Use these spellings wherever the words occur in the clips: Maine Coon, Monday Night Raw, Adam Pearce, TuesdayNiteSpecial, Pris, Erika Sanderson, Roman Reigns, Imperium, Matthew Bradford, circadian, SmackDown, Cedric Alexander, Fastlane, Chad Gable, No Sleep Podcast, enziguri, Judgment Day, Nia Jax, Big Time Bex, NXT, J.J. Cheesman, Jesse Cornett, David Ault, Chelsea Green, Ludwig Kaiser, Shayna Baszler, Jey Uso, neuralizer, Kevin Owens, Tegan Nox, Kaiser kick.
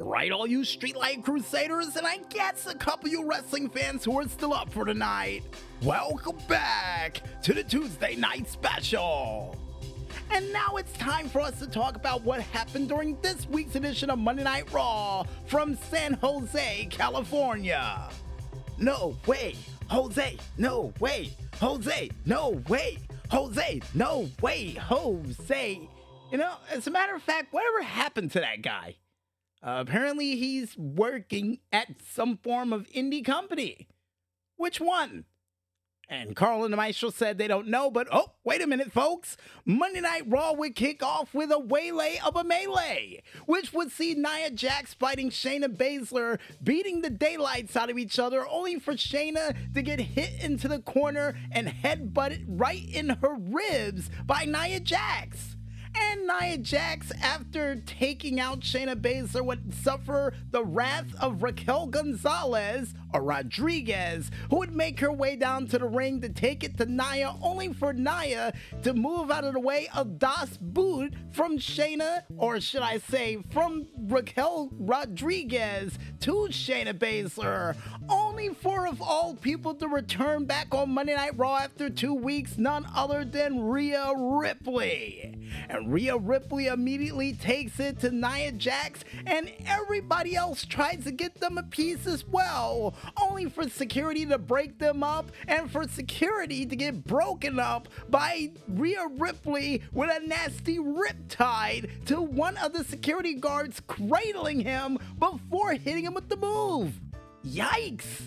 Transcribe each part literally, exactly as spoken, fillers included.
Right, all you Streetlight Crusaders, and I guess a couple of you wrestling fans who are still up for tonight. Welcome back to the Tuesday Night Special. And now it's time for us to talk about what happened during this week's edition of Monday Night Raw from San Jose, California. No way, Jose, no way, Jose, no way, Jose, no way, Jose. You know, as a matter of fact, whatever happened to that guy? Uh, apparently he's working at some form of indie company. Which one? And Carl and the Maestro said they don't know, but oh, wait a minute, folks. Monday Night Raw would kick off with a waylay of a melee, which would see Nia Jax fighting Shayna Baszler, beating the daylights out of each other, only for Shayna to get hit into the corner and headbutted right in her ribs by Nia Jax. And Nia Jax, after taking out Shayna Baszler, would suffer the wrath of Raquel Gonzalez, or Rodriguez, who would make her way down to the ring to take it to Nia, only for Nia to move out of the way of Das Boot from Shayna, or should I say, from Raquel Rodriguez to Shayna Baszler, only for, of all people, to return back on Monday Night Raw after two weeks, none other than Rhea Ripley. And Rhea Ripley immediately takes it to Nia Jax, and everybody else tries to get them a piece as well, only for security to break them up and for security to get broken up by Rhea Ripley with a nasty riptide to one of the security guards, cradling him before hitting him with the move. Yikes!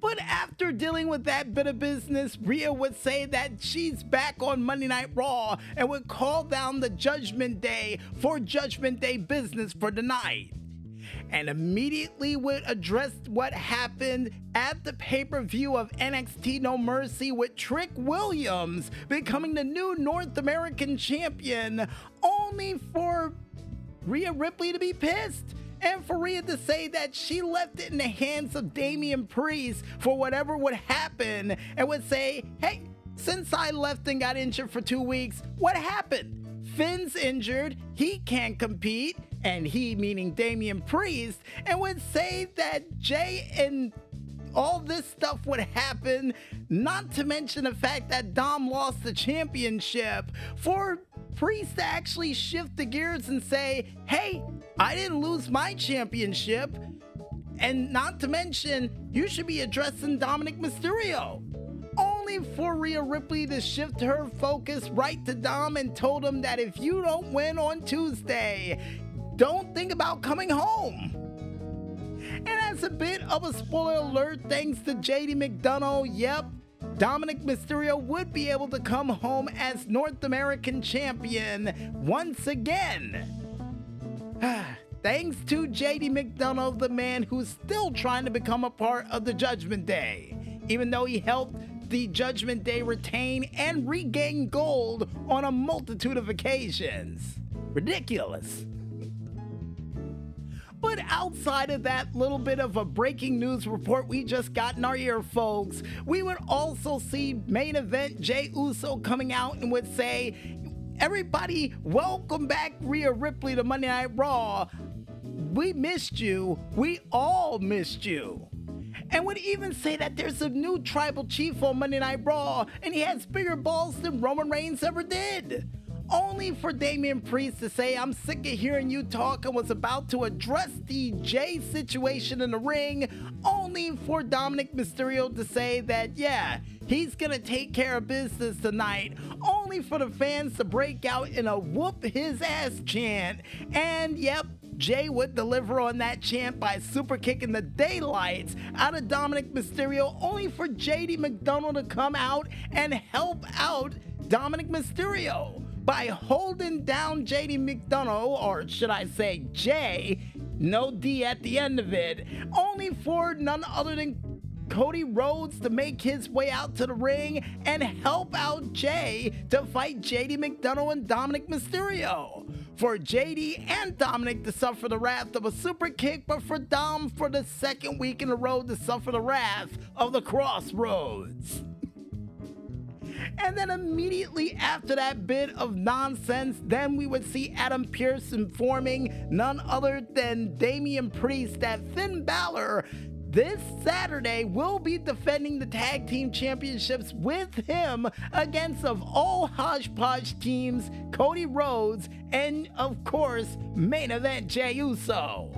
But after dealing with that bit of business, Rhea would say that she's back on Monday Night Raw and would call down the Judgment Day for Judgment Day business for the night. And immediately would address what happened at the pay-per-view of N X T No Mercy, with Trick Williams becoming the new North American champion, only for Rhea Ripley to be pissed. And for Rhea to say that she left it in the hands of Damian Priest for whatever would happen, and would say, hey, since I left and got injured for two weeks, what happened? Finn's injured, he can't compete, and he meaning Damian Priest, and would say that Jey and all this stuff would happen, not to mention the fact that Dom lost the championship, for Priest to actually shift the gears and say, hey, I didn't lose my championship, and not to mention, you should be addressing Dominik Mysterio. Only for Rhea Ripley to shift her focus right to Dom and told him that if you don't win on Tuesday, don't think about coming home. And as a bit of a spoiler alert, thanks to J D McDonagh, yep, Dominik Mysterio would be able to come home as North American champion once again. Thanks to J D McDonagh, the man who's still trying to become a part of the Judgment Day, even though he helped the Judgment Day retain and regain gold on a multitude of occasions. Ridiculous. But outside of that little bit of a breaking news report we just got in our ear, folks, we would also see main event Jey Uso coming out and would say, everybody, welcome back Rhea Ripley to Monday Night Raw. We missed you. We all missed you. And would even say that there's a new tribal chief on Monday Night Raw, and he has bigger balls than Roman Reigns ever did. Only for Damian Priest to say, I'm sick of hearing you talk, and was about to address the Jey situation in the ring, only for Dominik Mysterio to say that, yeah, he's gonna take care of business tonight, only for the fans to break out in a whoop his ass chant. And yep, Jey would deliver on that chant by super kicking the daylights out of Dominik Mysterio, only for J D McDonagh to come out and help out Dominik Mysterio by holding down J D McDonagh, or should I say Jey, no D at the end of it, only for none other than Cody Rhodes to make his way out to the ring and help out Jey to fight J D McDonagh and Dominik Mysterio. For J D and Dominik to suffer the wrath of a super kick, but for Dom, for the second week in a row, to suffer the wrath of the Crossroads. And then immediately after that bit of nonsense, then we would see Adam Pearce informing none other than Damian Priest that Finn Balor this Saturday will be defending the tag team championships with him against, of all hodgepodge teams, Cody Rhodes and, of course, main event Jey Uso.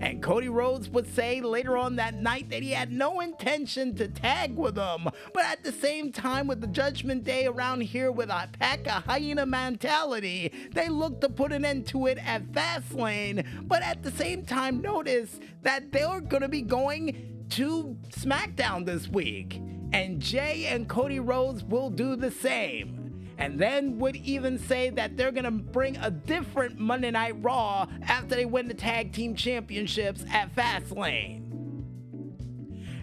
And Cody Rhodes would say later on that night that he had no intention to tag with them. But at the same time, with the Judgment Day around here with a pack of hyena mentality, they look to put an end to it at Fastlane. But at the same time, notice that they're going to be going to SmackDown this week. And Jey and Cody Rhodes will do the same. And then would even say that they're going to bring a different Monday Night Raw after they win the tag team championships at Fastlane.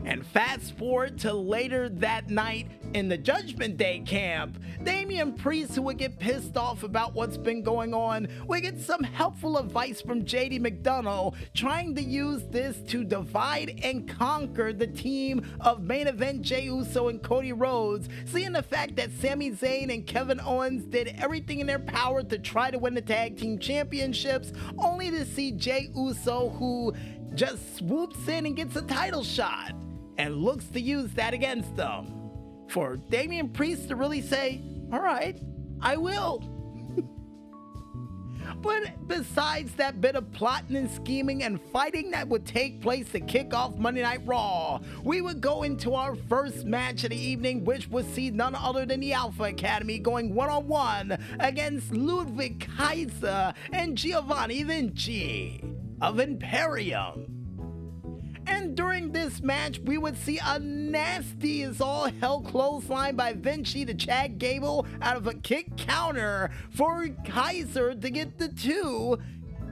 And fast forward to later that night in the Judgment Day camp, Damian Priest, who would get pissed off about what's been going on, would get some helpful advice from J D McDonagh, trying to use this to divide and conquer the team of main event Jey Uso and Cody Rhodes, seeing the fact that Sami Zayn and Kevin Owens did everything in their power to try to win the tag team championships, only to see Jey Uso, who just swoops in and gets a title shot and looks to use that against them. For Damian Priest to really say, all right, I will. But besides that bit of plotting and scheming and fighting that would take place to kick off Monday Night Raw, we would go into our first match of the evening, which would see none other than the Alpha Academy going one-on-one against Ludwig Kaiser and Giovanni Vinci of Imperium. And during this match, we would see a nasty as all hell clothesline by Vinci to Chad Gable out of a kick counter for Kaiser to get the two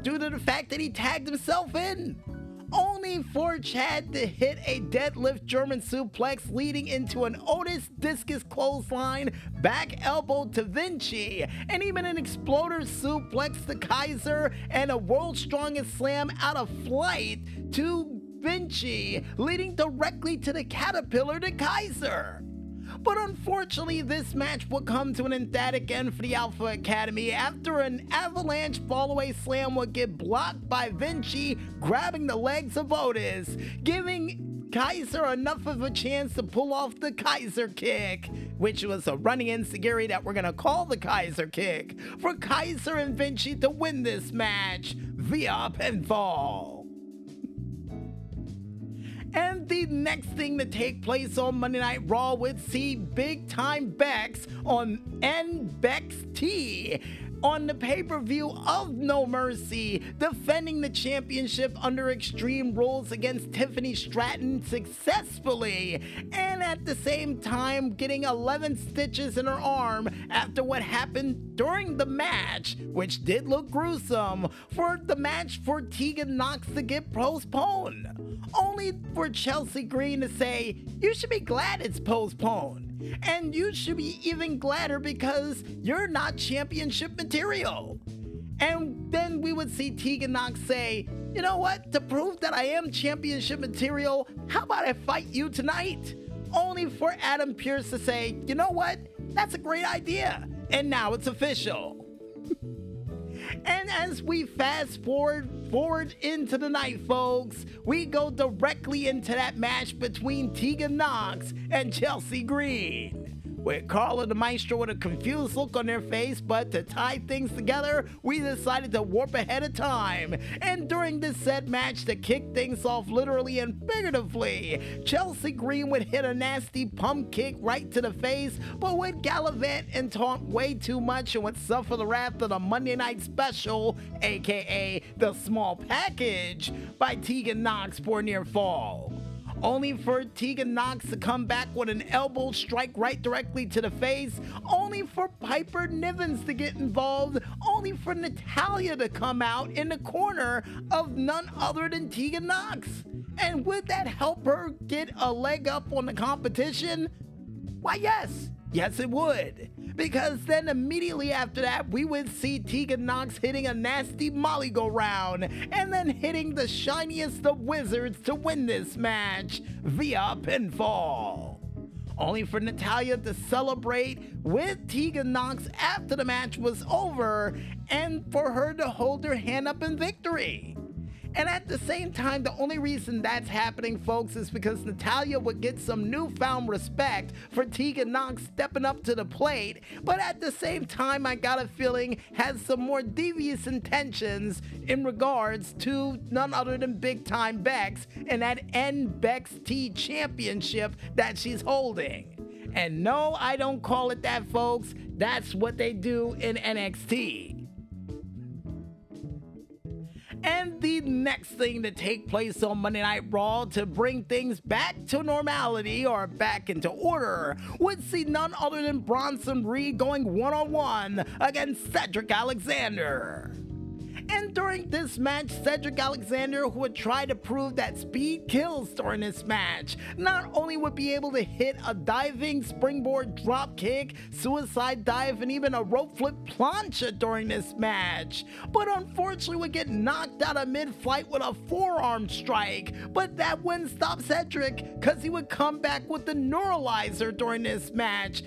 due to the fact that he tagged himself in. Only for Chad to hit a deadlift German suplex leading into an Otis discus clothesline, back elbow to Vinci, and even an exploder suplex to Kaiser and a world's strongest slam out of flight to Vinci, leading directly to the caterpillar to Kaiser. But unfortunately, this match will come to an emphatic end for the Alpha Academy after an avalanche fallaway slam would get blocked by Vinci grabbing the legs of Otis, giving Kaiser enough of a chance to pull off the Kaiser kick, which was a running enziguri that we're going to call the Kaiser kick, for Kaiser and Vinci to win this match via pinfall. And the next thing to take place on Monday Night Raw would see big time Bex on N X T on the pay-per-view of No Mercy, defending the championship under Extreme Rules against Tiffany Stratton successfully, and at the same time getting eleven stitches in her arm after what happened during the match, which did look gruesome, for the match for Tegan Nox to get postponed. Only for Chelsea Green to say, you should be glad it's postponed. And you should be even gladder because you're not championship material. And then we would see Tegan Nox say, you know what, to prove that I am championship material, how about I fight you tonight? Only for Adam Pearce to say, you know what, that's a great idea. And now it's official. And as we fast forward forward into the night, folks, we go directly into that match between Tegan Nox and Chelsea Green, with Carla the Maestro with a confused look on their face, but to tie things together, we decided to warp ahead of time. And during this said match, to kick things off literally and figuratively, Chelsea Green would hit a nasty pump kick right to the face, but would gallivant and taunt way too much and would suffer the wrath of the Monday Night Special, aka the small package, by Tegan Nox for near fall. Only for Tegan Nox to come back with an elbow strike right directly to the face. Only for Piper Niven to get involved. Only for Natalia to come out in the corner of none other than Tegan Nox. And would that help her get a leg up on the competition? Why, yes. Yes, it would. Because then immediately after that, we would see Tegan Nox hitting a nasty molly-go-round and then hitting the shiniest of wizards to win this match via pinfall. only for Natalia to celebrate with Tegan Nox after the match was over and for her to hold her hand up in victory. And at the same time, the only reason that's happening, folks, is because Natalia would get some newfound respect for Tegan Nox stepping up to the plate, but at the same time, I got a feeling has some more devious intentions in regards to none other than Big Time Bex and that N B X T championship that she's holding. And no, I don't call it that, folks. That's what they do in N X T. And the next thing to take place on Monday Night Raw to bring things back to normality or back into order would see none other than Bronson Reed going one-on-one against Cedric Alexander. And during this match, Cedric Alexander, who would try to prove that speed kills during this match, not only would be able to hit a diving springboard dropkick, suicide dive, and even a rope flip plancha during this match, but unfortunately would get knocked out of mid-flight with a forearm strike. But that wouldn't stop Cedric, because he would come back with the neuralizer during this match,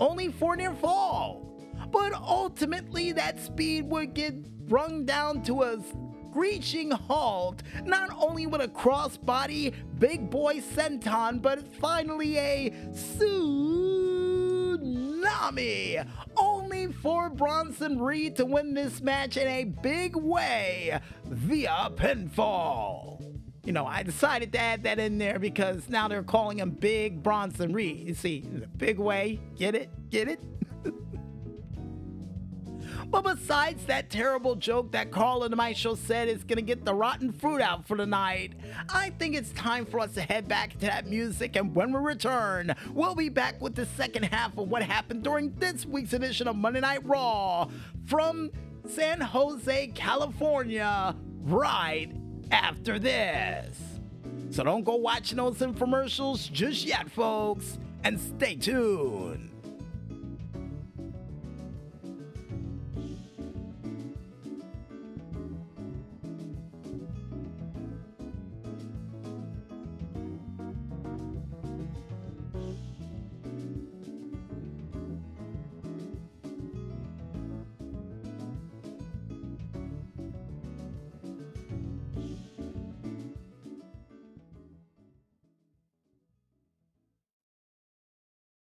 only for near fall. But ultimately, that speed would get rung down to a screeching halt, not only with a crossbody big boy senton, but finally a tsunami, only for Bronson Reed to win this match in a big way via pinfall. You know, I decided to add that in there because now they're calling him Big Bronson Reed. You see, big way, get it, get it? But besides that terrible joke that Carl and my show said is gonna get the rotten fruit out for the night, I think it's time for us to head back to that music, and when we return, we'll be back with the second half of what happened during this week's edition of Monday Night Raw from San Jose, California, right after this. So don't go watching those infomercials just yet, folks, and stay tuned.